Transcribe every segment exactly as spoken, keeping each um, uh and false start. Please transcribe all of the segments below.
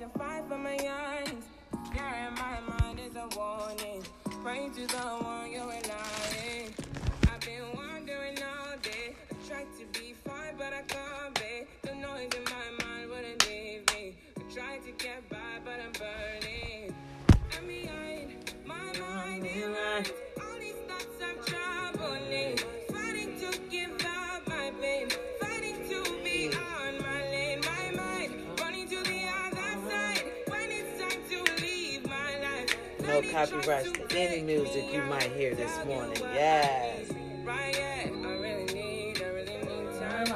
to fight for my eyes. Fear in my mind is a warning. Pray to the one you're relying. I've been wandering all day. I tried to be fine, but I can't be. The noise in my mind wouldn't leave me. I tried to get by, but I'm burning. I'm behind, my mind is right. All these thoughts I'm traveling. Fighting to give up my pain. Fighting to be on my lane. My mind running to the other side. When it's time to leave my life. No copyrights to any music you might hear this morning. Yes. Riot. I really need, I really need time. I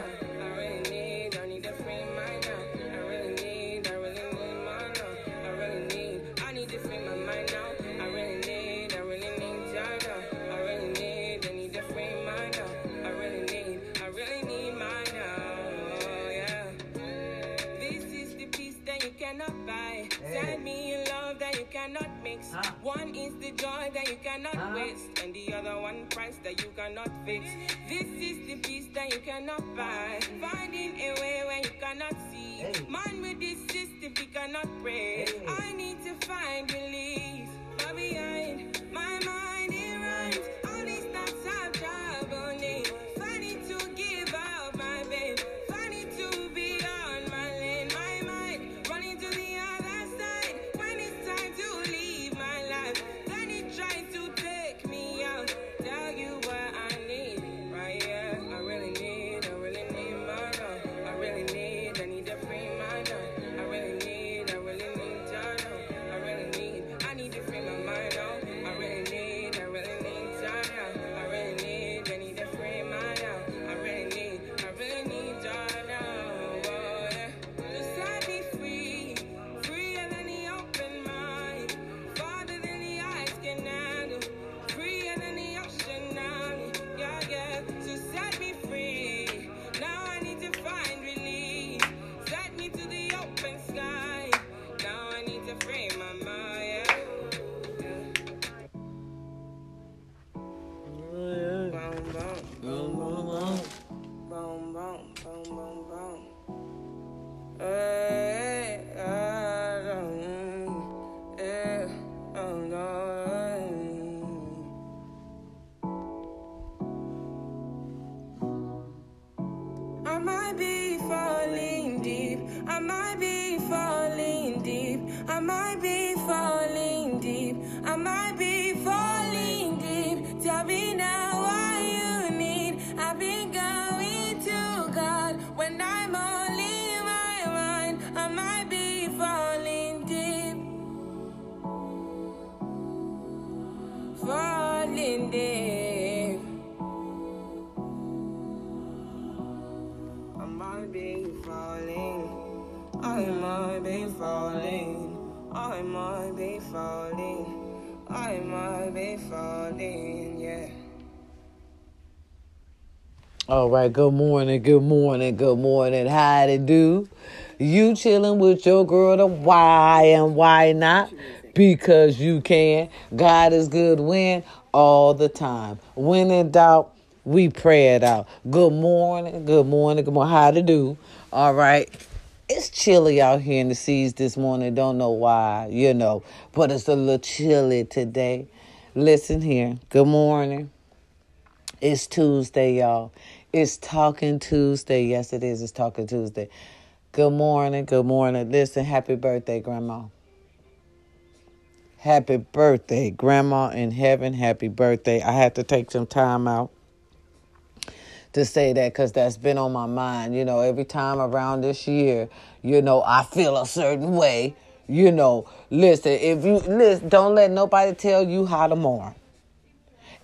really need, I need to free my mind. I really need, I really need my love. I really need, I need to free my mind now. I really need, I really need time. I really need, I need to free my mind now. I really need, I really need my now. Oh, yeah. This is the peace that you cannot buy. Tell me you love that you cannot mix. One is the joy that you cannot waste, and the other one price that you cannot fix. This is the peace that you cannot buy. Finding a way where you cannot see. Man with this system we cannot pray. I need to find relief. But behind my mind it runs. All these thoughts are troubling. Fighting to give up my pain. Fighting to be on my lane. My mind running to the other side. When it's time to leave my life, then it tries to take me out. Tell you what I need, right here. I really need, I really need my love. I really need, I need to free my love. I really need, I really need time. I really need, I need to free my mind out. I really need, I really need time. I really need, I need to free my love. I really need, I really need time. Oh, yeah. Just set me free, freer than the open mind, farther than the eyes can handle, freer than the ocean now. Yeah, yeah. So set me free. Now I need to find relief. Set me to the open sky. Now I need to free my mind. Yeah. Boom, boom, boom, boom, boom, boom, boom, boom, boom, boom. Hey, I don't, eh, I'm not. I might be falling deep. I might be falling deep. I might be falling deep. I might be falling deep. Tell me now what you need. I've been going to God when I'm only in my mind. I might be falling deep. Falling deep. I might be falling, I might be falling, I might be falling, I might be falling, yeah. All right, good morning, good morning, good morning. How to do? You chilling with your girl, the why and why not? Because you can. God is good when? All the time. When in doubt, we pray it out. Good morning, good morning, good morning. How to do? All right. It's chilly out here in the seas this morning. Don't know why, you know, but it's a little chilly today. Listen here. Good morning. It's Tuesday, y'all. It's Talking Tuesday. Yes, it is. It's Talking Tuesday. Good morning. Good morning. Listen, happy birthday, Grandma. Happy birthday, Grandma in heaven. Happy birthday. I had to take some time out to say that because that's been on my mind. You know, every time around this year, you know, I feel a certain way. You know, listen, if you listen, don't let nobody tell you how to mourn.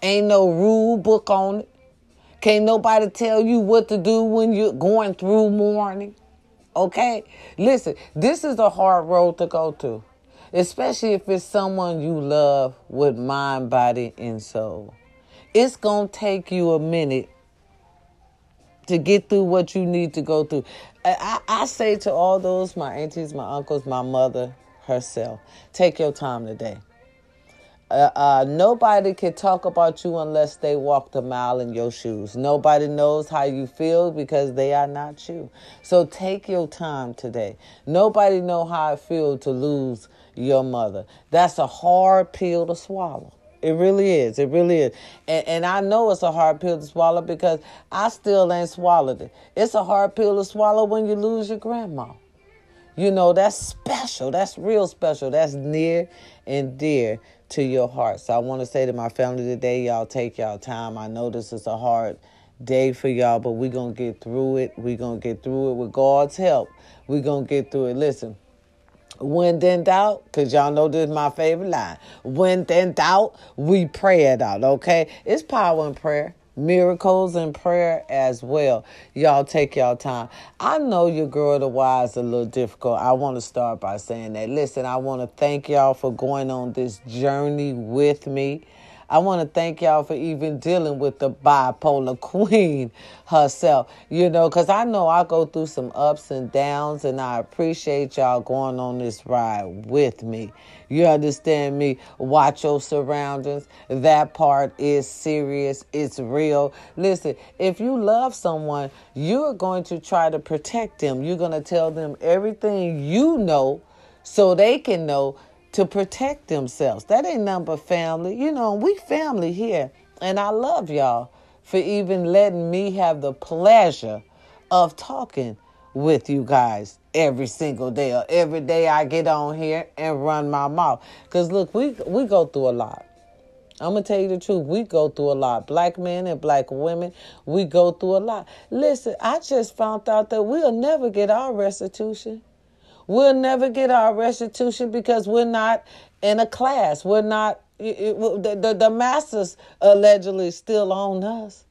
Ain't no rule book on it. Can't nobody tell you what to do when you're going through mourning. Okay? Listen, this is a hard road to go to, especially if it's someone you love with mind, body, and soul. It's going to take you a minute to get through what you need to go through. I, I, I say to all those, my aunties, my uncles, my mother herself, take your time today. Uh, uh, nobody can talk about you unless they walked a mile in your shoes. Nobody knows how you feel because they are not you. So take your time today. Nobody know how it feels to lose your mother. That's a hard pill to swallow. It really is. It really is. And, and I know it's a hard pill to swallow because I still ain't swallowed it. It's a hard pill to swallow when you lose your grandma. You know, that's special. That's real special. That's near and dear to your heart. So I want to say to my family today, y'all take y'all time. I know this is a hard day for y'all, but we're going to get through it. We're going to get through it with God's help. We're going to get through it. Listen, when in doubt, because y'all know this is my favorite line, when in doubt, we pray it out, okay? It's power in prayer. Miracles and prayer as well. Y'all take y'all time. I know your girl the why is a little difficult. I want to start by saying that. Listen, I want to thank y'all for going on this journey with me. I want to thank y'all for even dealing with the bipolar queen herself, you know, because I know I go through some ups and downs, and I appreciate y'all going on this ride with me. You understand me? Watch your surroundings. That part is serious. It's real. Listen, if you love someone, you're going to try to protect them. You're going to tell them everything you know so they can know to protect themselves. That ain't nothing but family. You know, we family here. And I love y'all for even letting me have the pleasure of talking with you guys every single day or every day I get on here and run my mouth. Because, look, we, we go through a lot. I'm going to tell you the truth. We go through a lot. Black men and black women, we go through a lot. Listen, I just found out that we'll never get our restitution. We'll never get our restitution because we're not in a class. We're not, it, it, the, the, the masters allegedly still own us.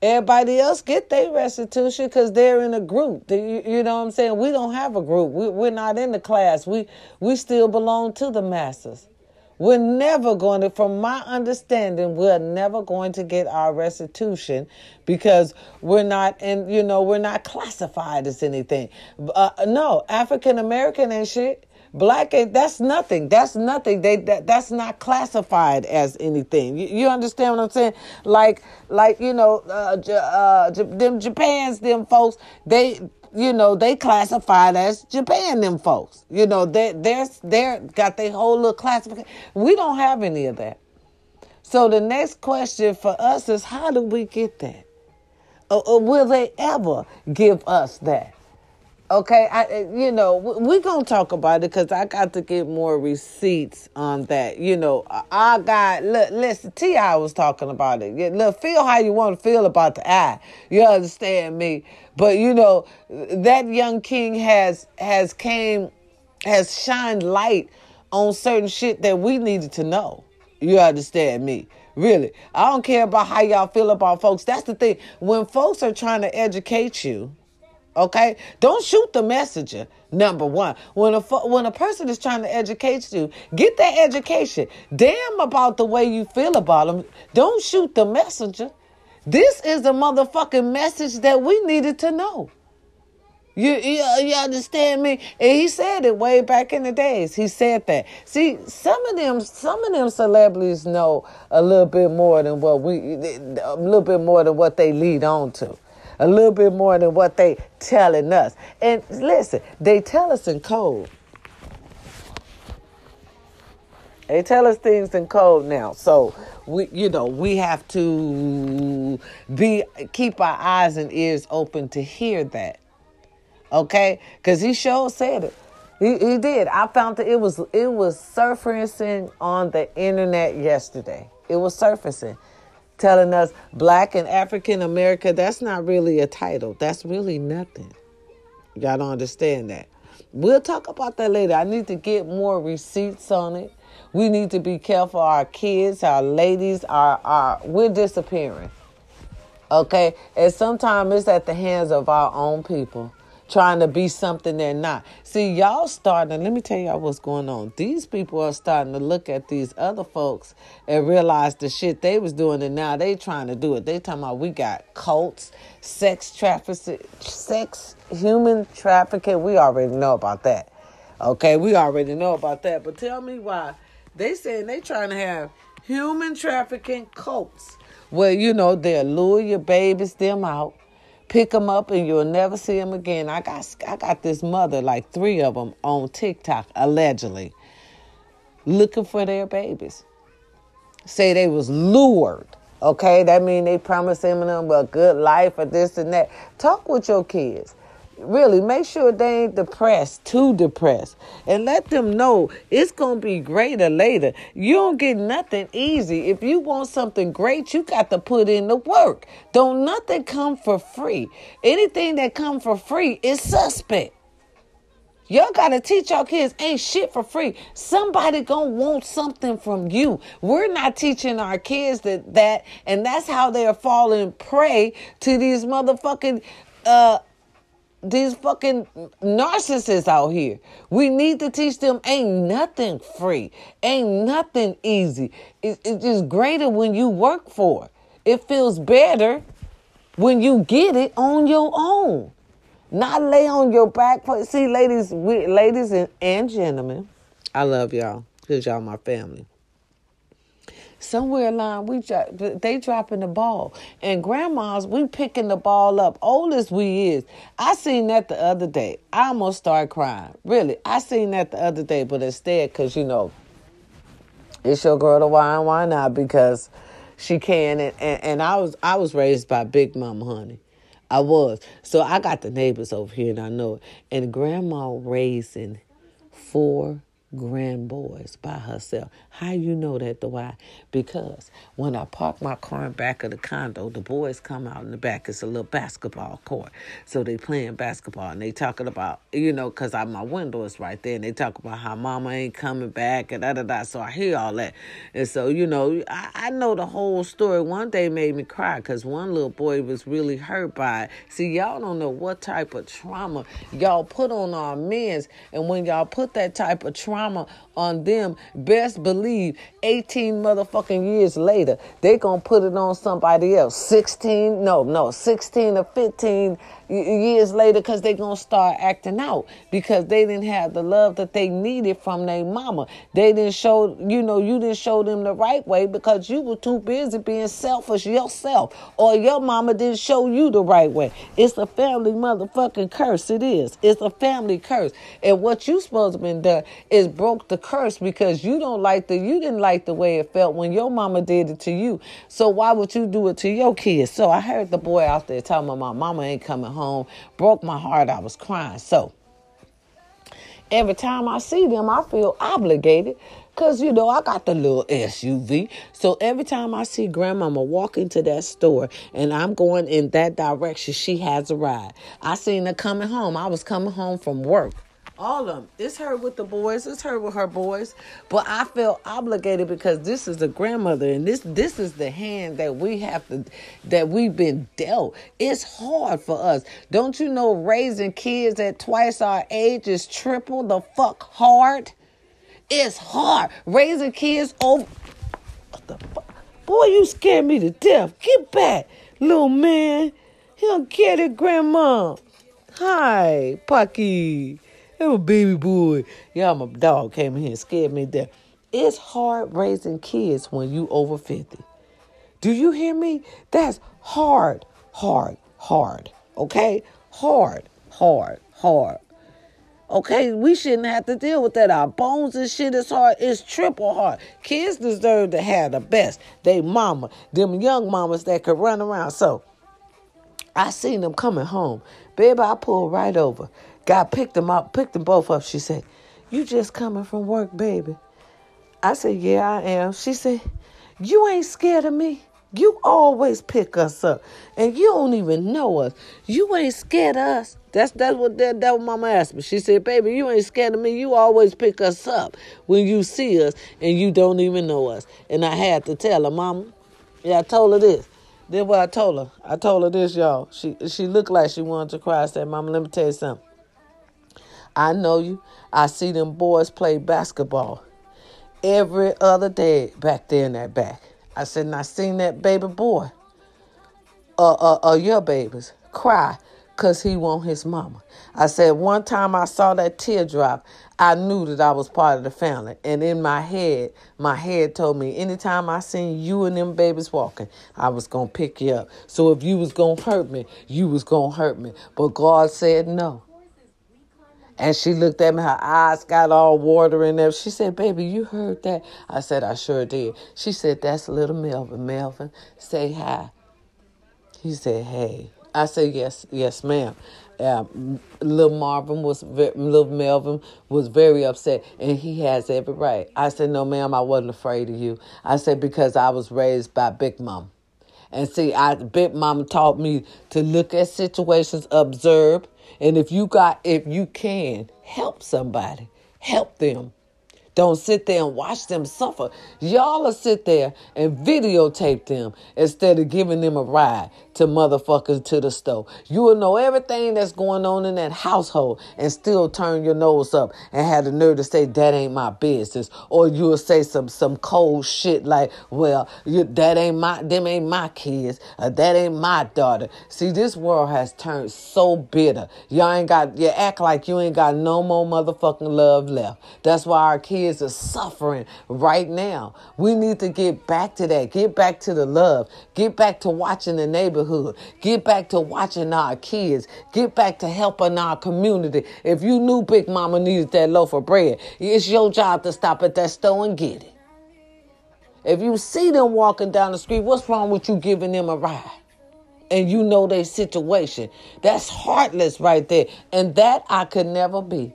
Everybody else get their restitution because they're in a group. You, you know what I'm saying? We don't have a group. We, we're not in the class. We, we still belong to the masters. We're never going to, from my understanding, we're never going to get our restitution because we're not, and you know, we're not classified as anything. Uh, no, African American and shit, black, that's nothing. That's nothing. They that, that's not classified as anything. You, you understand what I'm saying? Like, like you know, uh, uh, them Japan's them folks, they. You know, they classified as Japan, them folks. You know, they, they're, they're got their whole little classification. We don't have any of that. So the next question for us is, how do we get that? Or, or will they ever give us that? Okay, I, you know, we're going to talk about it because I got to get more receipts on that. You know, I got, look, listen, T I was talking about it. Yeah, look, feel how you want to feel about the eye. You understand me? But, you know, that young king has has came, has shined light on certain shit that we needed to know. You understand me? Really. I don't care about how y'all feel about folks. That's the thing. When folks are trying to educate you, okay, don't shoot the messenger. Number one, when a when a person is trying to educate you, get that education. Damn about the way you feel about them. Don't shoot the messenger. This is the motherfucking message that we needed to know. You, you, you understand me? And he said it way back in the days. He said that. See, some of them, some of them celebrities know a little bit more than what we, a little bit more than what they lead on to. A little bit more than what they telling us. And listen, they tell us in code. They tell us things in code now. So, we, you know, we have to be keep our eyes and ears open to hear that. Okay? Because he sure said it. He, he did. I found that it was, it was surfacing on the internet yesterday. It was surfacing. Telling us black and African America, that's not really a title. That's really nothing. Y'all don't understand that. We'll talk about that later. I need to get more receipts on it. We need to be careful. Our kids, our ladies, our, our we're disappearing. Okay? And sometimes it's at the hands of our own people trying to be something they're not. See, y'all starting, let me tell y'all what's going on. These people are starting to look at these other folks and realize the shit they was doing, and now they trying to do it. They talking about we got cults, sex trafficking, sex, human trafficking. We already know about that. Okay, we already know about that. But tell me why. They saying they trying to have human trafficking cults. Well, you know, they'll lure your babies, them out, pick them up, and you'll never see them again. I got, I got this mother, like three of them on TikTok, allegedly, looking for their babies. Say they was lured. Okay, that mean they promised him and them a good life or this and that. Talk with your kids. Really, make sure they ain't depressed, too depressed. And let them know it's going to be greater later. You don't get nothing easy. If you want something great, you got to put in the work. Don't nothing come for free. Anything that come for free is suspect. Y'all got to teach y'all kids ain't shit for free. Somebody going to want something from you. We're not teaching our kids that, that and that's how they're falling prey to these motherfucking, uh, these fucking narcissists out here. We need to teach them ain't nothing free. Ain't nothing easy. It, it's just greater when you work for it. It feels better when you get it on your own. Not lay on your back. See, ladies, we, ladies and, and gentlemen, I love y'all because y'all my family. Somewhere along, we they dropping the ball. And grandmas, we picking the ball up. Old as we is. I seen that the other day. I almost started crying. Really, I seen that the other day. But instead, because, you know, it's your girl to why and why not because she can. And, and, and I was I was raised by Big Mama, honey. I was. So I got the neighbors over here, and I know it. And grandma raising four grandboys by herself. How you know that, the why? Because when I park my car in back of the condo, the boys come out in the back. It's a little basketball court. So they playing basketball, and they talking about, you know, because my window is right there, and they talk about how mama ain't coming back and da-da-da. So I hear all that. And so, you know, I, I know the whole story. One day made me cry because one little boy was really hurt by it. See, y'all don't know what type of trauma y'all put on our men. And when y'all put that type of trauma on them, best believe eighteen motherfucking years later, they gonna put it on somebody else. sixteen, no, no, sixteen or fifteen years later, because they gonna start acting out because they didn't have the love that they needed from their mama. They didn't show, you know, you didn't show them the right way because you were too busy being selfish yourself, or your mama didn't show you the right way. It's a family motherfucking curse. It is. It's a family curse. And what you supposed to been done is broke the curse because you don't like the, you didn't like the way it felt when your mama did it to you. So why would you do it to your kids? So I heard the boy out there talking about my mama ain't coming home. Broke my heart. I was crying. So every time I see them, I feel obligated because, you know, I got the little S U V. So every time I see grandmama walk into that store and I'm going in that direction, she has a ride. I seen her coming home. I was coming home from work. All of them. It's her with the boys. It's her with her boys. But I feel obligated because this is the grandmother, and this this is the hand that we have to, that we've been dealt. It's hard for us. Don't you know raising kids at twice our age is triple the fuck hard? It's hard. Raising kids over. What the fuck? Boy, you scared me to death. Get back, little man. He don't get it, grandma. Hi, Pucky. Little baby boy. Y'all, my dog came in here and scared me there. It's hard raising kids when you over fifty. Do you hear me? That's hard, hard, hard. Okay? Hard, hard, hard. Okay? We shouldn't have to deal with that. Our bones and shit is hard. It's triple hard. Kids deserve to have the best. They mama. Them young mamas that could run around. So, I seen them coming home. Baby, I pulled right over. God picked them up, picked them both up. She said, "You just coming from work, baby." I said, "Yeah, I am." She said, "You ain't scared of me. You always pick us up, and you don't even know us. You ain't scared of us." That's that's what that, that what Mama asked me. She said, "Baby, you ain't scared of me. You always pick us up when you see us, and you don't even know us." And I had to tell her, Mama. Yeah, I told her this. Then what I told her, I told her this, y'all. She she looked like she wanted to cry. I said, "Mama, let me tell you something. I know you. I see them boys play basketball every other day back there in that back." I said, "And I seen that baby boy, uh, uh, uh your babies, cry because he want his mama. I said, one time I saw that teardrop, I knew that I was part of the family. And in my head, my head told me, anytime I seen you and them babies walking, I was going to pick you up. So if you was going to hurt me, you was going to hurt me. But God said no. And she looked at me, her eyes got all watery and everything. She said, baby, you heard that? I said, I sure did. She said, that's little Melvin. Melvin, say hi. He said, hey. I said, yes, yes, ma'am. Uh, little Marvin was, ve- little Melvin was very upset, and he has every right. I said, no, ma'am, I wasn't afraid of you. I said, because I was raised by Big Mama. And see, I Big Mama taught me to look at situations, observe, and if you got, if you can, help somebody, help them. Don't sit there and watch them suffer. Y'all will sit there and videotape them instead of giving them a ride to motherfuckers to the stove. You will know everything that's going on in that household and still turn your nose up and have the nerve to say, that ain't my business. Or you'll say some some cold shit like, well, you, that ain't my, them ain't my kids. Or that ain't my daughter. See, this world has turned so bitter. Y'all ain't got, you act like you ain't got no more motherfucking love left. That's why our kids are suffering right now. We need to get back to that. Get back to the love. Get back to watching the neighborhood. Get back to watching our kids. Get back to helping our community. If you knew Big Mama needed that loaf of bread, it's your job to stop at that store and get it. If you see them walking down the street, what's wrong with you giving them a ride? And you know their situation. That's heartless right there. And that I could never be.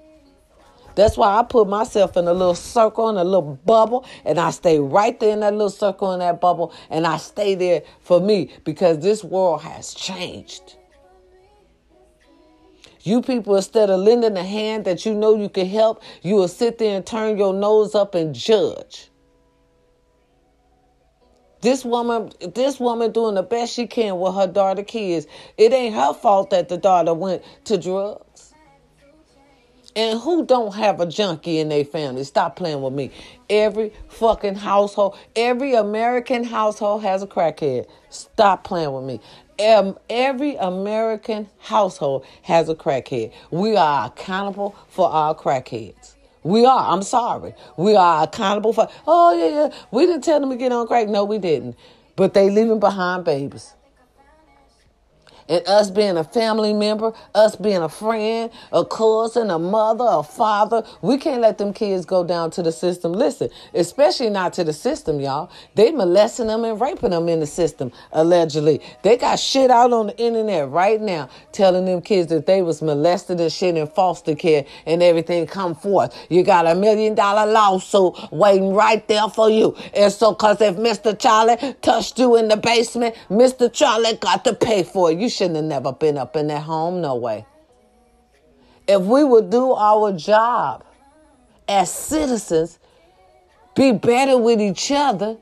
That's why I put myself in a little circle, in a little bubble, and I stay right there in that little circle, in that bubble, and I stay there for me, because this world has changed. You people, instead of lending a hand that you know you can help, you will sit there and turn your nose up and judge. This woman, this woman doing the best she can with her daughter kids. It ain't her fault that the daughter went to drugs. And who don't have a junkie in their family? Stop playing with me. Every fucking household, every American household has a crackhead. Stop playing with me. Um, every American household has a crackhead. We are accountable for our crackheads. We are. I'm sorry. We are accountable for, oh, yeah, yeah. We didn't tell them to get on crack. No, we didn't. But they leaving behind babies. And us being a family member, us being a friend, a cousin, a mother, a father, we can't let them kids go down to the system. Listen, especially not to the system, y'all. They molesting them and raping them in the system, allegedly. They got shit out on the internet right now telling them kids that they was molested and shit in foster care and everything come forth. You got a million dollar lawsuit waiting right there for you. And so, because if Mister Charlie touched you in the basement, Mister Charlie got to pay for it. You shouldn't have never been up in that home, no way. If we would do our job as citizens, be better with each other,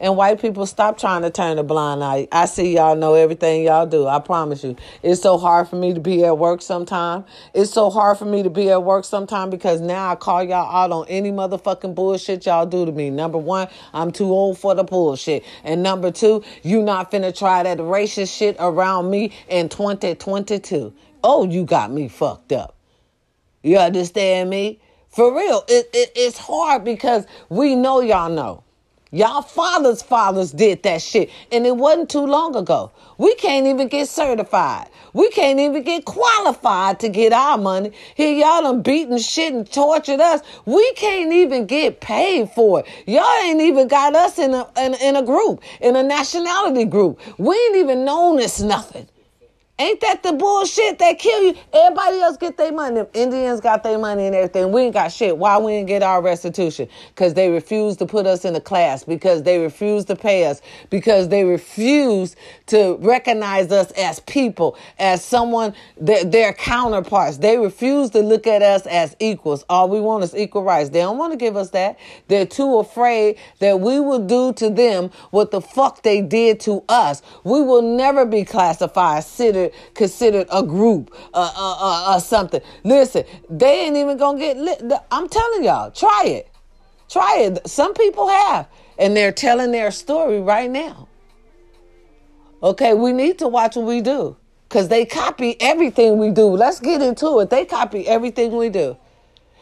and white people, stop trying to turn a blind eye. I see y'all know everything y'all do. I promise you. It's so hard for me to be at work sometime. It's so hard for me to be at work sometime because now I call y'all out on any motherfucking bullshit y'all do to me. Number one, I'm too old for the bullshit. And number two, you not finna try that racist shit around me in twenty twenty-two. Oh, you got me fucked up. You understand me? For real. It, it, it's hard because we know y'all know. Y'all fathers' fathers did that shit, and it wasn't too long ago. We can't even get certified. We can't even get qualified to get our money. Here y'all done beaten shit and tortured us. We can't even get paid for it. Y'all ain't even got us in a, in, in a group, in a nationality group. We ain't even known as nothing. Ain't that the bullshit that kill you? Everybody else get their money. Them Indians got their money and everything. We ain't got shit. Why we ain't get our restitution? Because they refuse to put us in a class. Because they refuse to pay us. Because they refuse to recognize us as people, as someone, th- their counterparts. They refuse to look at us as equals. All we want is equal rights. They don't want to give us that. They're too afraid that we will do to them what the fuck they did to us. We will never be classified, considered considered a group or uh, uh, uh, uh, something. Listen, they ain't even gonna get lit. I'm telling y'all, try it. Try it. Some people have, and they're telling their story right now. Okay, we need to watch what we do. because they copy everything we do. Let's get into it. They copy everything we do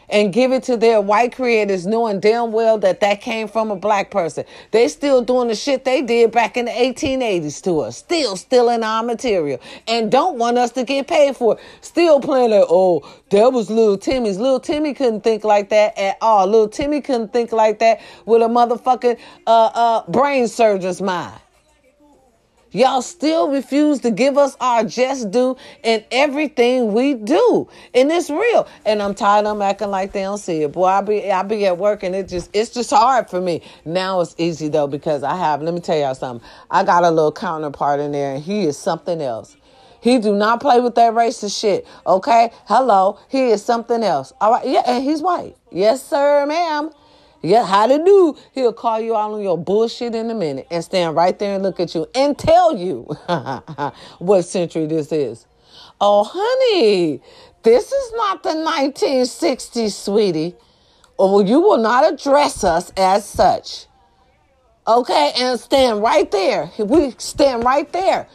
and give it to their white creators, knowing damn well that that came from a black person. They still doing the shit they did back in the eighteen eighties to us. Still stealing our material and don't want us to get paid for it. Still playing like, oh, that was Little Timmy's. Little Timmy couldn't think like that at all. Little Timmy couldn't think like that with a motherfucking uh, uh, brain surgeon's mind. Y'all still refuse to give us our just due in everything we do. And it's real. And I'm tired of them acting like they don't see it. Boy, I be, I be at work and it just, it's just hard for me. Now it's easy though, because I have, let me tell y'all something. I got a little counterpart in there and he is something else. He do not play with that racist shit. Okay? Hello. He is something else. All right. Yeah. And he's white. Yes, sir, ma'am. Yeah, how to do? He'll call you out on your bullshit in a minute and stand right there and look at you and tell you what century this is. Oh, honey, this is not the nineteen sixties, sweetie. Or you will not address us as such. Okay, and stand right there. We stand right there.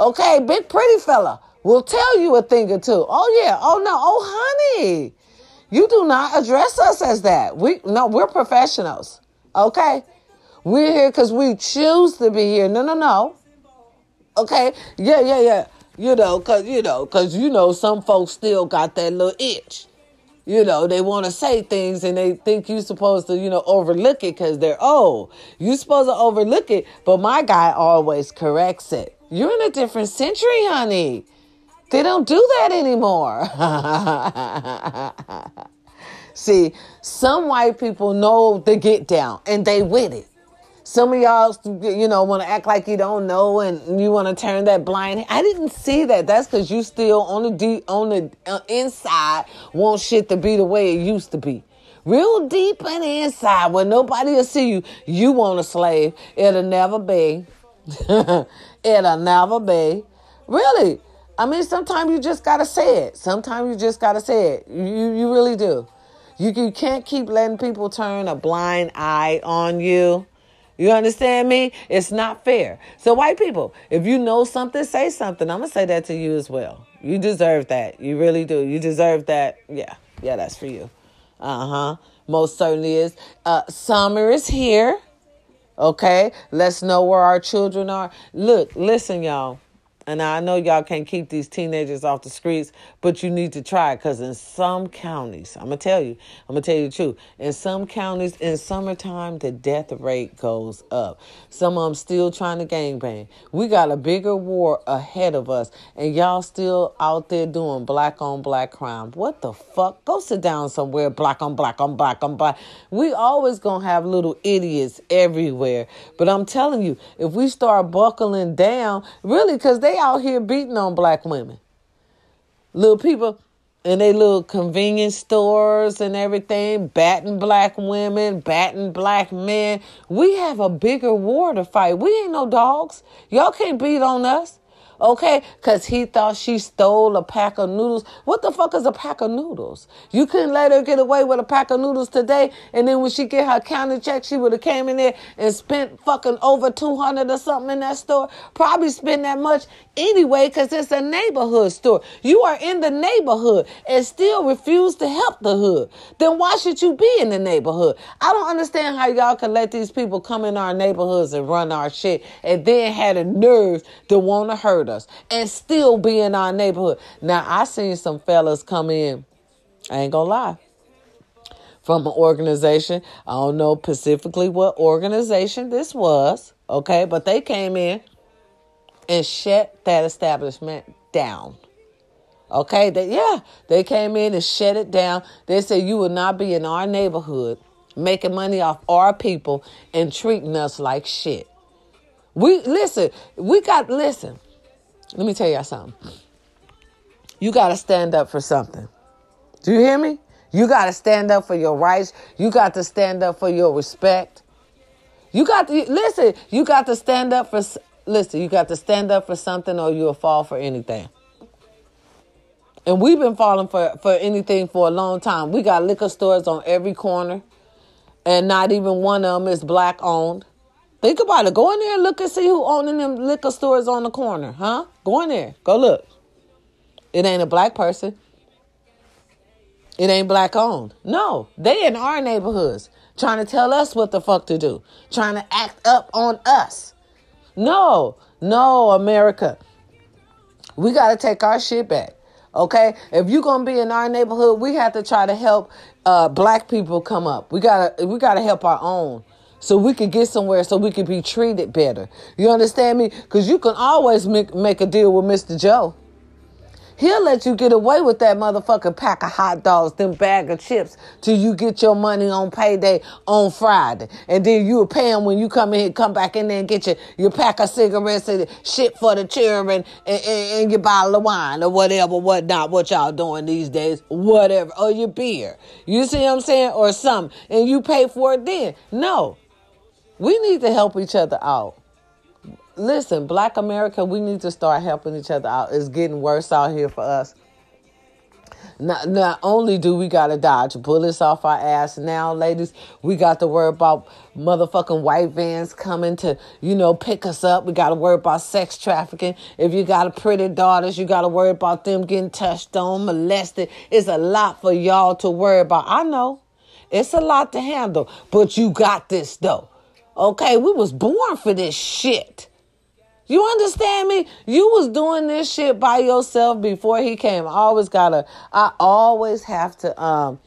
Okay, big pretty fella will tell you a thing or two. Oh, yeah. Oh, no. Oh, honey. You do not address us as that. We no, we're professionals. Okay? We're here because we choose to be here. No, no, no. Okay? Yeah, yeah, yeah. You know, cause you know, cause you know some folks still got that little itch. You know, they want to say things and they think you're supposed to, you know, overlook it because they're old. You're supposed to overlook it, but my guy always corrects it. You're in a different century, honey. They don't do that anymore. See, some white people know the get down and they with it. Some of y'all, you know, want to act like you don't know and you want to turn that blind. I didn't see that. That's because you still on the deep, on the uh, inside want shit to be the way it used to be. Real deep on the inside where nobody will see you. You want a slave. It'll never be. It'll never be. Really. I mean, sometimes you just got to say it. Sometimes you just got to say it. You you really do. You, you can't keep letting people turn a blind eye on you. You understand me? It's not fair. So white people, if you know something, say something. I'm going to say that to you as well. You deserve that. You really do. You deserve that. Yeah. Yeah, that's for you. Uh-huh. Most certainly is. Uh, summer is here. Okay. Let's know where our children are. Look, listen, y'all. And I know y'all can't keep these teenagers off the streets, but you need to try it. Because in some counties, I'm going to tell you, I'm going to tell you the truth. In some counties, in summertime, the death rate goes up. Some of them still trying to gangbang. We got a bigger war ahead of us. And y'all still out there doing black on black crime. What the fuck? Go sit down somewhere, black on black on black on black. We always going to have little idiots everywhere. But I'm telling you, if we start buckling down, really, because they out here beating on black women, little people in their little convenience stores and everything, batting black women, batting black men. We have a bigger war to fight. We ain't no dogs. Y'all can't beat on us, okay? Because he thought she stole a pack of noodles. What the fuck is a pack of noodles? You couldn't let her get away with a pack of noodles today, and then when she get her counter check, she would have came in there and spent fucking over two hundred or something in that store. Probably spent that much anyway because it's a neighborhood store. You are in the neighborhood and still refuse to help the hood. Then why should you be in the neighborhood? I don't understand how y'all can let these people come in our neighborhoods and run our shit and then had a nerve to want to hurt us and still be in our neighborhood. Now, I seen some fellas come in, I ain't gonna lie, from an organization. I don't know specifically what organization this was, okay, but they came in and shut that establishment down. Okay, they, yeah, they came in and shut it down. They said, you will not be in our neighborhood making money off our people and treating us like shit. We, listen, we got, listen, let me tell y'all something. You got to stand up for something. Do you hear me? You got to stand up for your rights. You got to stand up for your respect. You got to, listen, you got to stand up for Listen, you got to stand up for something or you'll fall for anything. And we've been falling for, for anything for a long time. We got liquor stores on every corner. And not even one of them is black owned. Think about it. Go in there and look and see who owning them liquor stores on the corner. Huh? Go in there. Go look. It ain't a black person. It ain't black owned. No, they in our neighborhoods trying to tell us what the fuck to do, trying to act up on us. No, no, America. We got to take our shit back. Okay, if you're going to be in our neighborhood, we have to try to help uh, black people come up. We got to we got to help our own so we can get somewhere, so we can be treated better. You understand me? Because you can always make, make a deal with Mister Joe. He'll let you get away with that motherfucking pack of hot dogs, them bag of chips, till you get your money on payday on Friday. And then you'll pay him when you come in here, come back in there and get your, your pack of cigarettes and shit for the children and, and, and your bottle of wine or whatever, whatnot, what y'all doing these days, whatever, or your beer. You see what I'm saying? Or something. And you pay for it then. No. We need to help each other out. Listen, Black America, we need to start helping each other out. It's getting worse out here for us. Not, not only do we got to dodge bullets off our ass now, ladies, we got to worry about motherfucking white vans coming to, you know, pick us up. We got to worry about sex trafficking. If you got a pretty daughters, you got to worry about them getting touched on, molested. It's a lot for y'all to worry about. I know it's a lot to handle, but you got this though. Okay, we was born for this shit. You understand me? You was doing this shit by yourself before he came. I always gotta, I always have to um,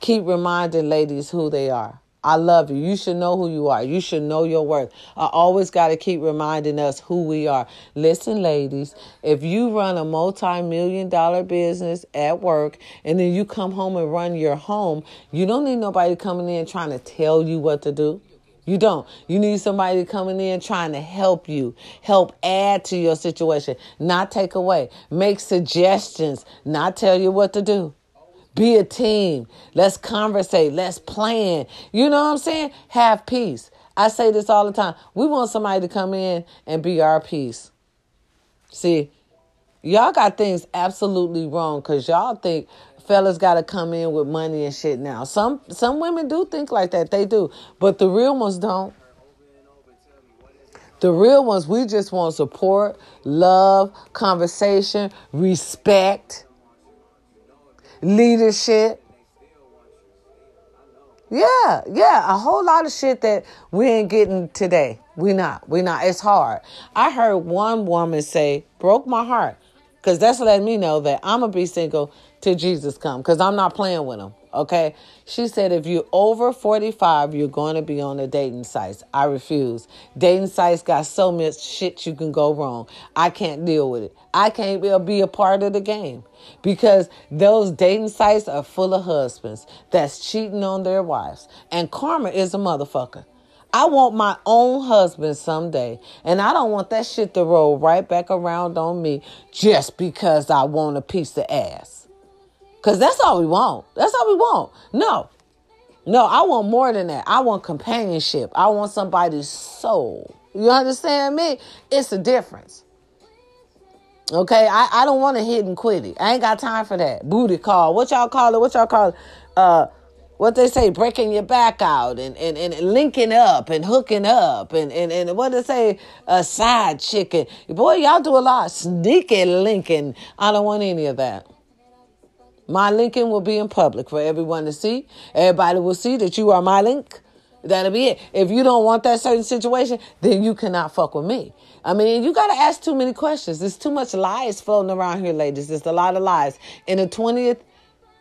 keep reminding ladies who they are. I love you. You should know who you are. You should know your worth. I always gotta keep reminding us who we are. Listen, ladies, if you run a multi-million dollar business at work and then you come home and run your home, you don't need nobody coming in trying to tell you what to do. You don't. You need somebody coming in trying to help you, help add to your situation, not take away, make suggestions, not tell you what to do. Be a team. Let's conversate. Let's plan. You know what I'm saying? Have peace. I say this all the time. We want somebody to come in and be our peace. See, y'all got things absolutely wrong because y'all think fellas got to come in with money and shit now. Some some women do think like that. They do. But the real ones don't. The real ones, we just want support, love, conversation, respect, leadership. Yeah, yeah. A whole lot of shit that we ain't getting today. We not. We not. It's hard. I heard one woman say, broke my heart. Because that's letting me know that I'm going to be single till Jesus come. Because I'm not playing with him. Okay? She said, if you're over forty-five, you're going to be on the dating sites. I refuse. Dating sites got so much shit you can go wrong. I can't deal with it. I can't be a part of the game. Because those dating sites are full of husbands that's cheating on their wives. And karma is a motherfucker. I want my own husband someday, and I don't want that shit to roll right back around on me just because I want a piece of ass. Because that's all we want. That's all we want. No. No, I want more than that. I want companionship. I want somebody's soul. You understand me? It's a difference. Okay? I, I don't want a hit and quitty. I ain't got time for that. Booty call. What y'all call it? What y'all call it? Uh... What they say, breaking your back out and, and, and linking up and hooking up and, and, and what they say, a side chicken. Boy, y'all do a lot of sneaky linking. I don't want any of that. My linking will be in public for everyone to see. Everybody will see that you are my link. That'll be it. If you don't want that certain situation, then you cannot fuck with me. I mean, you got to ask too many questions. There's too much lies floating around here, ladies. There's a lot of lies. In the twentieth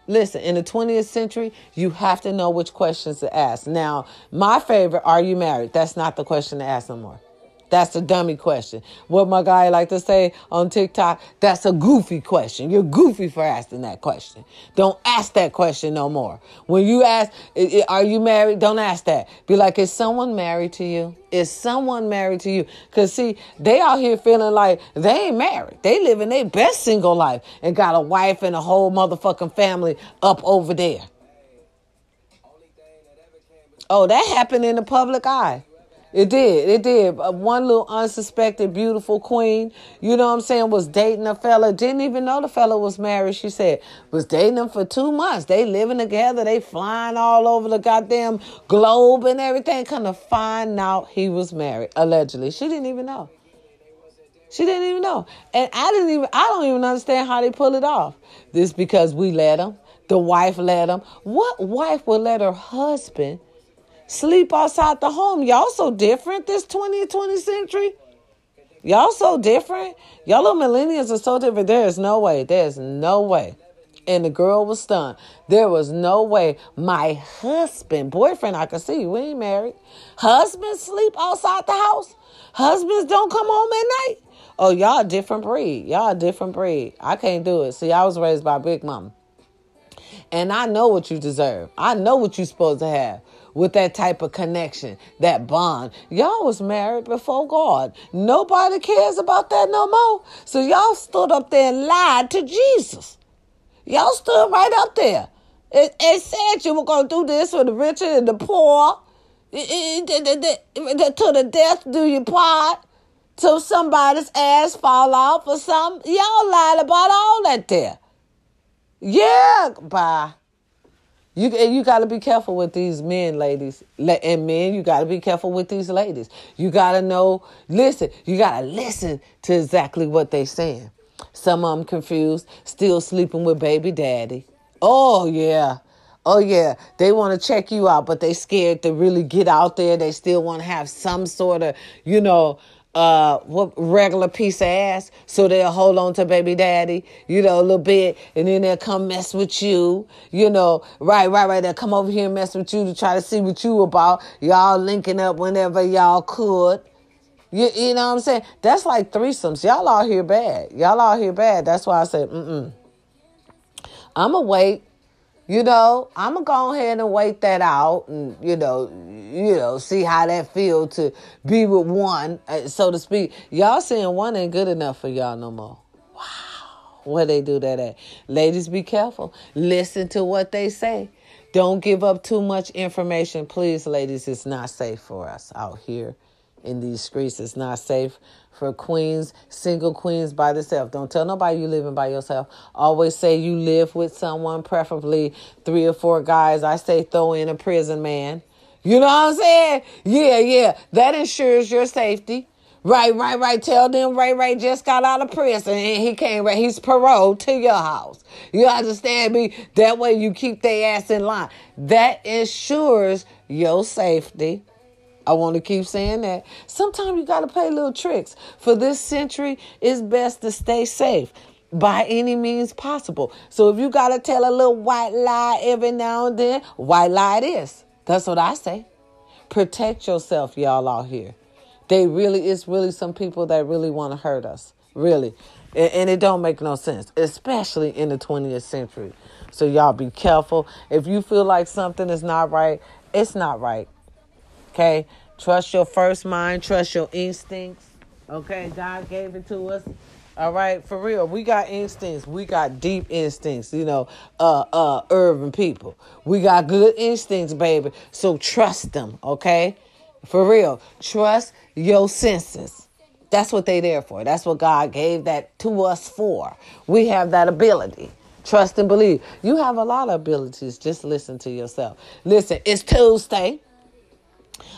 Listen, in the twentieth century, you have to know which questions to ask. Now, my favorite, are you married? That's not the question to ask no more. That's a dummy question. What my guy like to say on TikTok, that's a goofy question. You're goofy for asking that question. Don't ask that question no more. When you ask, are you married? Don't ask that. Be like, is someone married to you? Is someone married to you? Because, see, they out here feeling like they ain't married. They living their best single life and got a wife and a whole motherfucking family up over there. Oh, that happened in the public eye. It did. It did. One little unsuspected, beautiful queen, you know what I'm saying, was dating a fella. Didn't even know the fella was married, she said. Was dating him for two months. They living together. They flying all over the goddamn globe and everything. Come to find out he was married, allegedly. She didn't even know. She didn't even know. And I didn't even, I don't even understand how they pull it off. This because we let them. The wife let them. What wife would let her husband sleep outside the home? Y'all so different this twentieth, twentieth century. Y'all so different. Y'all little millennials are so different. There is no way. There is no way. And the girl was stunned. There was no way my husband, boyfriend, I could see, we ain't married. Husbands sleep outside the house. Husbands don't come home at night. Oh, y'all a different breed. Y'all a different breed. I can't do it. See, I was raised by Big Mama. And I know what you deserve. I know what you're supposed to have with that type of connection, that bond. Y'all was married before God. Nobody cares about that no more. So y'all stood up there and lied to Jesus. Y'all stood right up there. It, it said you were going to do this for the rich and the poor. It, it, it, it, it, to the death do you part. Till somebody's ass fall off or something. Y'all lied about all that there. Yeah, bye. You you got to be careful with these men, ladies. And men, you got to be careful with these ladies. You got to know, listen, you got to listen to exactly what they saying. Some of them confused, still sleeping with baby daddy. Oh, yeah. Oh, yeah. They want to check you out, but they scared to really get out there. They still want to have some sort of, you know, uh, what regular piece of ass, so they'll hold on to baby daddy, you know, a little bit, and then they'll come mess with you, you know, right, right, right, they'll come over here and mess with you to try to see what you about, y'all linking up whenever y'all could, you, you know what I'm saying, that's like threesomes, y'all out here bad, y'all out here bad, that's why I said, mm-mm, I'ma wait, you know, I'ma go ahead and wait that out and, you know, you know, see how that feel to be with one, so to speak. Y'all saying one ain't good enough for y'all no more. Wow. Where they do that at? Ladies, be careful. Listen to what they say. Don't give up too much information. Please, ladies, it's not safe for us out here in these streets. It's not safe for queens, single queens by themselves. Don't tell nobody you living by yourself. Always say you live with someone, preferably three or four guys. I say throw in a prison man. You know what I'm saying? Yeah, yeah. That ensures your safety. Right, right, right. Tell them Ray Ray just got out of prison and he came right. He's paroled to your house. You understand me? That way you keep their ass in line. That ensures your safety. I want to keep saying that. Sometimes you got to play little tricks. For this century, it's best to stay safe by any means possible. So if you got to tell a little white lie every now and then, white lie it is. That's what I say. Protect yourself, y'all out here. They really, it's really some people that really want to hurt us. Really. And, and it don't make no sense, especially in the twentieth century. So y'all be careful. If you feel like something is not right, it's not right. Okay, trust your first mind, trust your instincts. Okay, God gave it to us. All right, for real, we got instincts. We got deep instincts, you know, uh, uh, urban people. We got good instincts, baby. So trust them, okay? For real, trust your senses. That's what they there for. That's what God gave that to us for. We have that ability. Trust and believe. You have a lot of abilities. Just listen to yourself. Listen, it's Tuesday.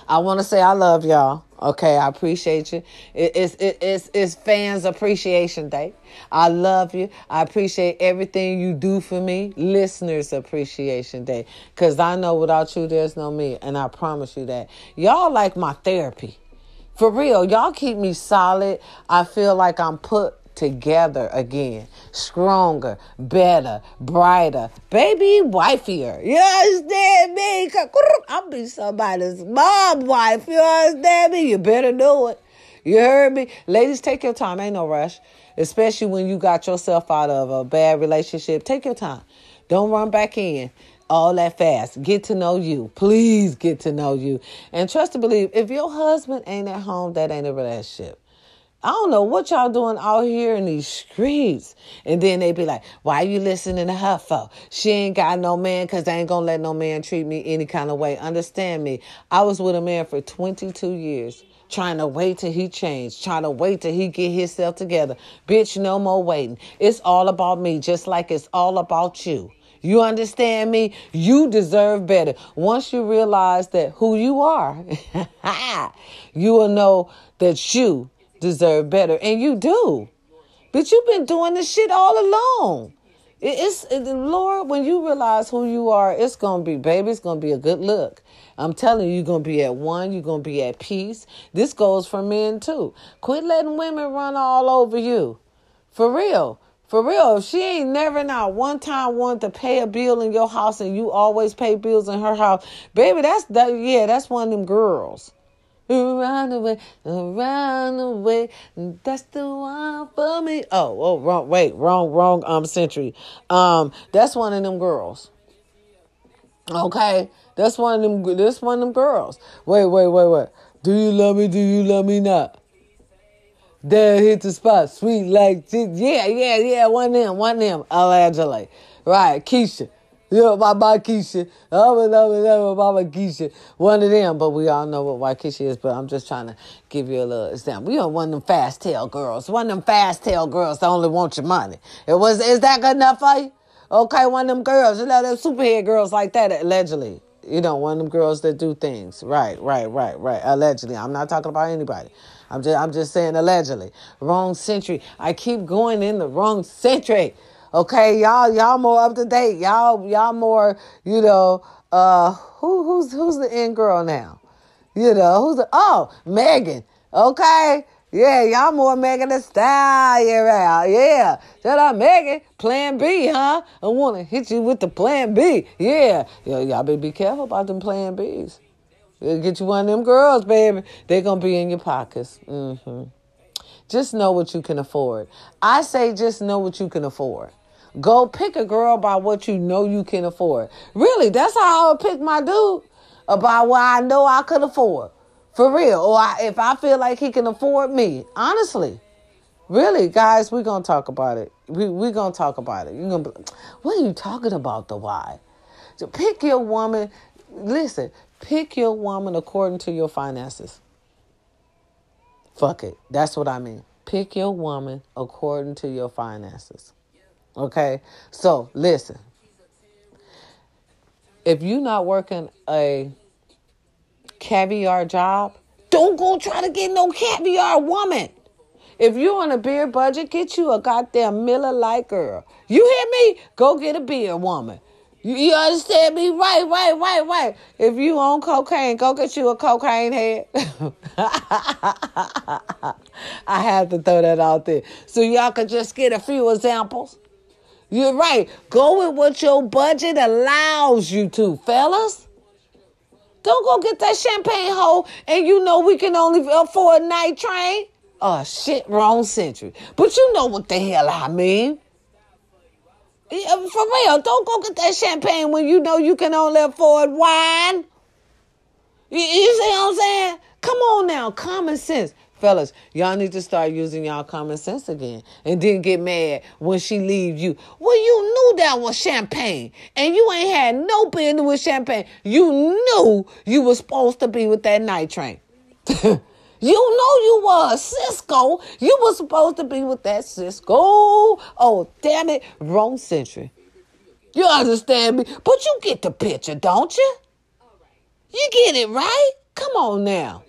I want to say I love y'all. Okay, I appreciate you. It, it's it, it's it's Fans Appreciation Day. I love you. I appreciate everything you do for me. Listeners Appreciation Day. Because I know without you, there's no me. And I promise you that. Y'all like my therapy. For real, y'all keep me solid. I feel like I'm put together again. Stronger, better, brighter, baby wifier. You understand me? I'll be somebody's mom wife. You understand me? You better do it. You heard me? Ladies, take your time. Ain't no rush. Especially when you got yourself out of a bad relationship. Take your time. Don't run back in all that fast. Get to know you. Please get to know you. And trust and believe, if your husband ain't at home, that ain't a relationship. I don't know what y'all doing out here in these streets. And then they be like, why you listening to her for? She ain't got no man because I ain't going to let no man treat me any kind of way. Understand me. I was with a man for twenty-two years trying to wait till he changed, trying to wait till he get himself together. Bitch, no more waiting. It's all about me, just like it's all about you. You understand me? You deserve better. Once you realize that who you are, you will know that you deserve better. And you do. But you've been doing this shit all along. It's it, Lord, when you realize who you are, it's going to be, baby, it's going to be a good look. I'm telling you, you're going to be at one. You're going to be at peace. This goes for men, too. Quit letting women run all over you. For real. For real. If she ain't never not one time wanted to pay a bill in your house and you always pay bills in her house, baby, that's, that, yeah, that's one of them girls. Run away, run away, that's the one for me. Oh, oh, wrong, wait, wrong, wrong, um, century. Um, that's one of them girls. Okay, that's one of them, that's one of them girls. Wait, wait, wait, wait. Do you love me, do you love me not? Dad hit the spot, sweet like, yeah, yeah, yeah, one of them, one of them, allegedly. Right, Keisha. Yeah, my Waikisha. Oh, I love it, love my Waikisha. One of them, but we all know what Waikisha is, but I'm just trying to give you a little example. We are one of them fast tail girls. One of them fast tail girls that only want your money. It was is that good enough for you? Okay, one of them girls, you know, them superhead girls like that, allegedly. You know, one of them girls that do things. Right, right, right, right. Allegedly. I'm not talking about anybody. I'm just I'm just saying allegedly. Wrong century. I keep going in the wrong century. Okay, y'all, y'all more up to date. Y'all, y'all more, you know, uh, who, who's, who's the end girl now? You know, who's the, oh, Megan. Okay. Yeah, y'all more Megan Thee Stallion. Yeah. Shut up, Megan. Plan B, huh? I want to hit you with the plan B. Yeah. Yo, y'all better be careful about them plan Bs. They'll get you one of them girls, baby. They're going to be in your pockets. Mm-hmm. Just know what you can afford. I say just know what you can afford. Go pick a girl by what you know you can afford. Really, that's how I would pick my dude, about what I know I could afford. For real. Or I, if I feel like he can afford me. Honestly. Really, guys, we're going to talk about it. We, we're going to talk about it. You're gonna be, what are you talking about, the why? So pick your woman. Listen, pick your woman according to your finances. Fuck it. That's what I mean. Pick your woman according to your finances. Okay, so listen, if you're not working a caviar job, don't go try to get no caviar woman. If you're on a beer budget, get you a goddamn Miller Lite girl. You hear me? Go get a beer woman. You, you understand me? Right, right, right, right. If you on cocaine, go get you a cocaine head. I have to throw that out there. So y'all could just get a few examples. You're right. Go with what your budget allows you to, fellas. Don't go get that champagne hoe and you know we can only afford a night train. Oh, shit, wrong century. But you know what the hell I mean. For real, don't go get that champagne when you know you can only afford wine. You, you see what I'm saying? Come on now, common sense. Fellas, y'all need to start using y'all common sense again and then get mad when she leaves you. Well, you knew that was champagne and you ain't had no business with champagne. You knew you was supposed to be with that night train. You know you was Cisco. You was supposed to be with that Cisco. Oh, damn it. Wrong century. You understand me? But you get the picture, don't you? You get it, right? Come on now.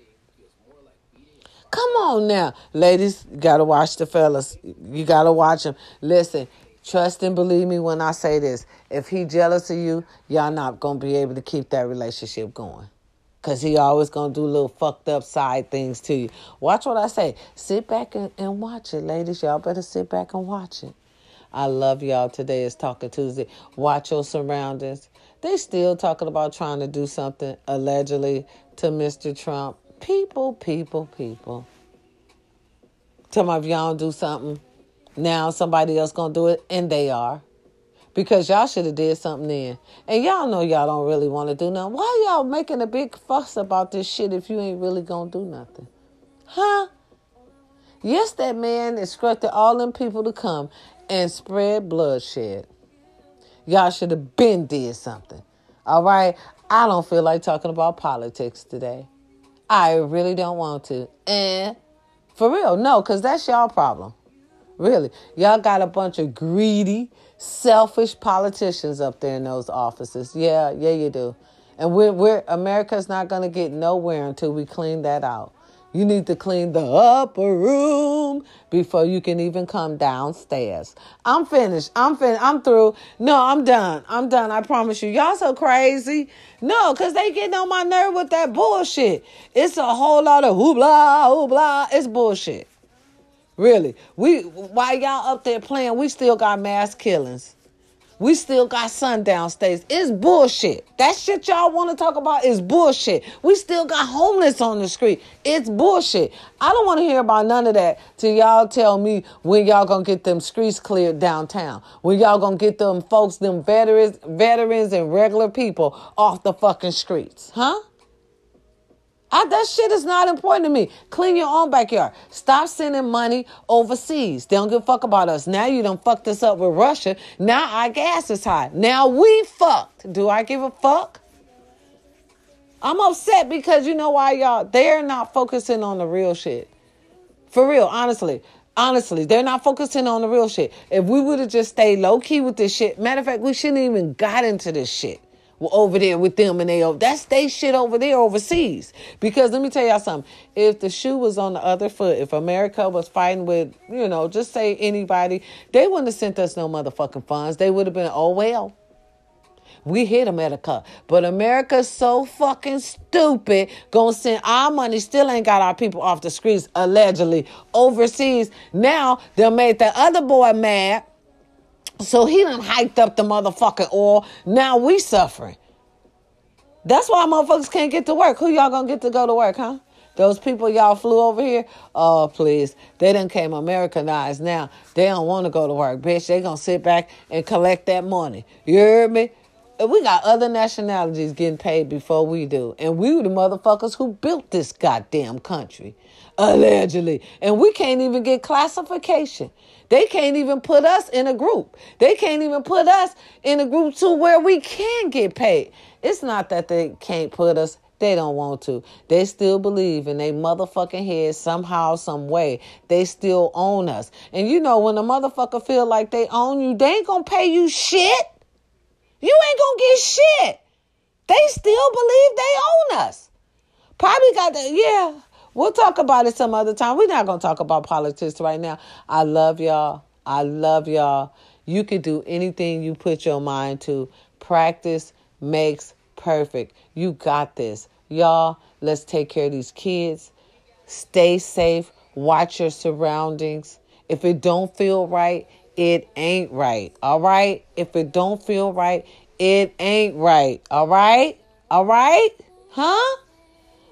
Come on now. Ladies, you got to watch the fellas. You got to watch them. Listen, trust and believe me when I say this. If he jealous of you, y'all not going to be able to keep that relationship going. Because he always going to do little fucked up side things to you. Watch what I say. Sit back and, and watch it, ladies. Y'all better sit back and watch it. I love y'all. Today is Talking Tuesday. Watch your surroundings. They still talking about trying to do something allegedly to Mister Trump. People, people, people. Tell me if y'all don't do something, now somebody else gonna do it, and they are. Because y'all should have did something then. And y'all know y'all don't really want to do nothing. Why y'all making a big fuss about this shit if you ain't really gonna do nothing? Huh? Yes, that man instructed all them people to come and spread bloodshed. Y'all should have been did something. All right? I don't feel like talking about politics today. I really don't want to. And for real, no, because that's y'all problem. Really. Y'all got a bunch of greedy, selfish politicians up there in those offices. Yeah, yeah, you do. And we're, we're America's not going to get nowhere until we clean that out. You need to clean the upper room before you can even come downstairs. I'm finished. I'm fin. I'm through. No, I'm done. I'm done. I promise you. Y'all so crazy. No, because they getting on my nerve with that bullshit. It's a whole lot of hoopla, hoopla. It's bullshit. Really. We while y'all up there playing, we still got mass killings. We still got sundown states. It's bullshit. That shit y'all want to talk about is bullshit. We still got homeless on the street. It's bullshit. I don't want to hear about none of that till y'all tell me when y'all going to get them streets cleared downtown. When y'all going to get them folks, them veterans, veterans and regular people off the fucking streets. Huh? I, that shit is not important to me. Clean your own backyard. Stop sending money overseas. They don't give a fuck about us. Now you done fucked us up with Russia. Now our gas is high. Now we fucked. Do I give a fuck? I'm upset because you know why, y'all? They're not focusing on the real shit. For real, honestly. Honestly, they're not focusing on the real shit. If we would have just stayed low-key with this shit, matter of fact, we shouldn't even got into this shit. Over there with them and they over that's they shit over there overseas. Because let me tell y'all something. If the shoe was on the other foot, if America was fighting with, you know, just say anybody, they wouldn't have sent us no motherfucking funds. They would have been, oh well, we hit America. But America's so fucking stupid, gonna send our money, still ain't got our people off the streets, allegedly, overseas. Now they made the other boy mad. So he done hiked up the motherfucking oil. Now we suffering. That's why motherfuckers can't get to work. Who y'all gonna get to go to work, huh? Those people y'all flew over here? Oh, please. They done came Americanized now. They don't want to go to work, bitch. They gonna sit back and collect that money. You heard me? We got other nationalities getting paid before we do. And we were the motherfuckers who built this goddamn country. Allegedly. And we can't even get classification. They can't even put us in a group. They can't even put us in a group to where we can get paid. It's not that they can't put us. They don't want to. They still believe in their motherfucking head somehow, some way. They still own us. And you know, when a motherfucker feel like they own you, they ain't going to pay you shit. You ain't going to get shit. They still believe they own us. Probably got the, yeah. We'll talk about it some other time. We're not going to talk about politics right now. I love y'all. I love y'all. You can do anything you put your mind to. Practice makes perfect. You got this. Y'all, let's take care of these kids. Stay safe. Watch your surroundings. If it don't feel right, it ain't right. All right? If it don't feel right, it ain't right. All right? All right? Huh?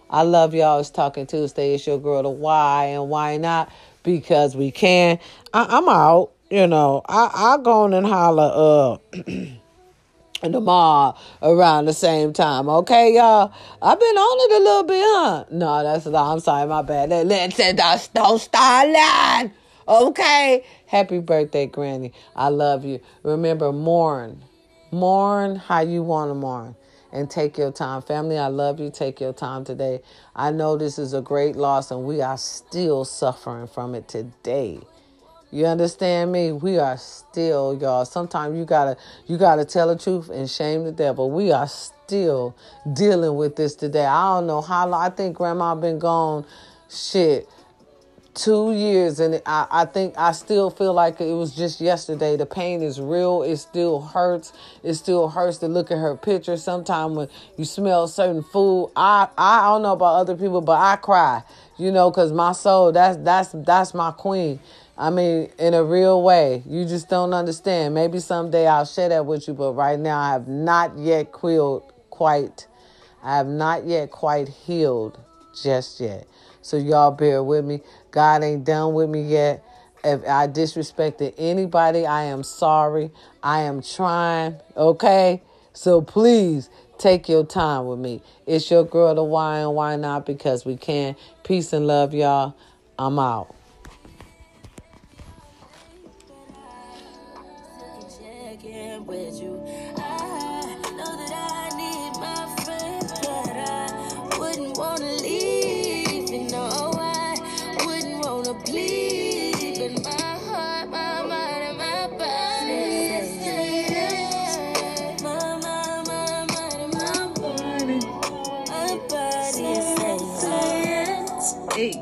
I love y'all. It's Talking Tuesday. It's your girl, the why and why not? Because we can. I, I'm out. You know, I, I'll go on and holler uh, tomorrow around the same time. Okay, y'all? I've been on it a little bit, huh? No, that's not. I'm sorry. My bad. Listen, don't start lying. Okay? Happy birthday, Granny. I love you. Remember, mourn. Mourn how you want to mourn. And take your time. Family, I love you. Take your time today. I know this is a great loss and we are still suffering from it today. You understand me? We are still, y'all. Sometimes you gotta you gotta tell the truth and shame the devil. We are still dealing with this today. I don't know how long. I think Grandma been gone, shit, two years. And I, I think I still feel like it was just yesterday. The pain is real. It still hurts. It still hurts to look at her picture. Sometimes when you smell certain food, I, I don't know about other people, but I cry, you know, because my soul, that's, that's, that's my queen. I mean, in a real way, you just don't understand. Maybe someday I'll share that with you. But right now I have not yet quilled quite. I have not yet quite healed just yet. So y'all bear with me. God ain't done with me yet. If I disrespected anybody, I am sorry. I am trying, okay? So please take your time with me. It's your girl, the why and why not, because we can. Peace and love, y'all. I'm out. Hey.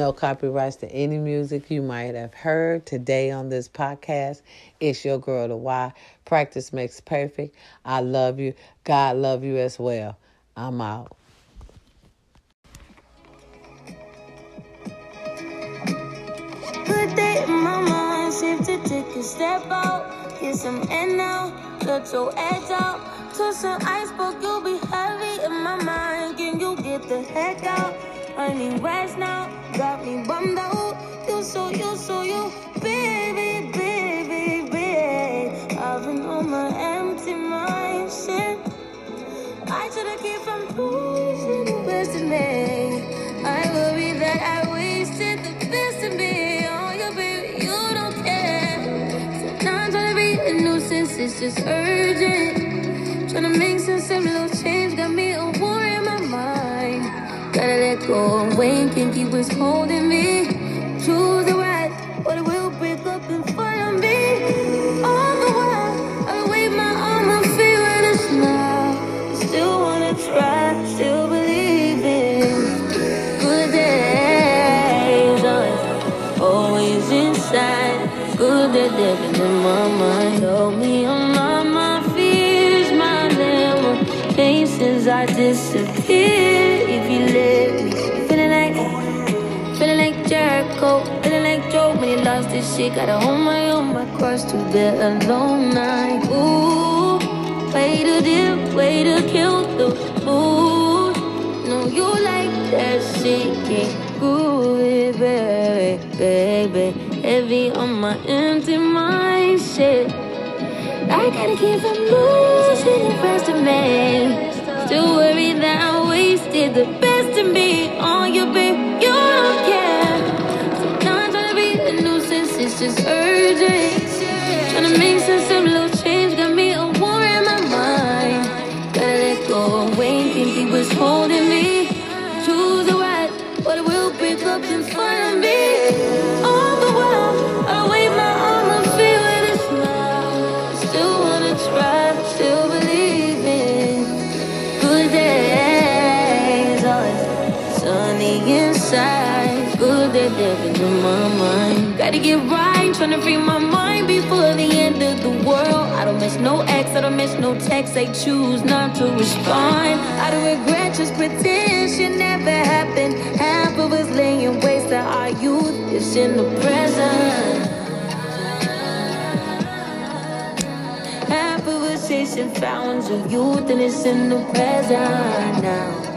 no copyrights to any music you might have heard today on this podcast. It's your girl, The Why. Practice makes perfect. I love you. God love you as well. I'm out. Good day in my mind, seem to take a step out. Get some in now, cut your edge out. Toss an iceberg, you'll be heavy in my mind. Can you get the heck out? Running west now, got me bummed out. You so, you so, you, baby, baby, baby. I've been on my empty mind, shit. I should've kept from pushing, wasting me. I worry that I wasted the best in me. It's just urgent. Tryna make some simple change. Got me a war in my mind. Gotta let go of Wayne. Think he was holding me. Choose the right, or it will break up and follow me. All the while, I wave my arm, I feel it is now. Still wanna try, still believe it. Good days are always inside. Good that they've been in my mind. Help me on all my fears, my damn faces. I disappear if you let me. Feeling like, feeling like Jericho, feeling like Job when he lost his shit. Gotta hold my own, my cross to bear a long night. Ooh, way to dip, way to kill the food. No, you like that shit, can't groove it, baby, baby. Heavy on my empty mind, shit. I gotta keep from losing the rest of me. Still worry that I wasted the best in me on you, babe. You don't care. Sometimes trying to be a nuisance, it's just urgent. Trying to make some simple change, got me a war in my mind. Gotta let go away, think he was holding me. Choose the right, but it will break up in front of me. Inside, good that they've been in my mind. Gotta get right, tryna free my mind before the end of the world. I don't miss no ex, I don't miss no text. I choose not to respond. I don't regret, just pretend shit never happened. Half of us laying waste to our youth. It's in the present. Half of us chasing fountains of youth, and it's in the present now.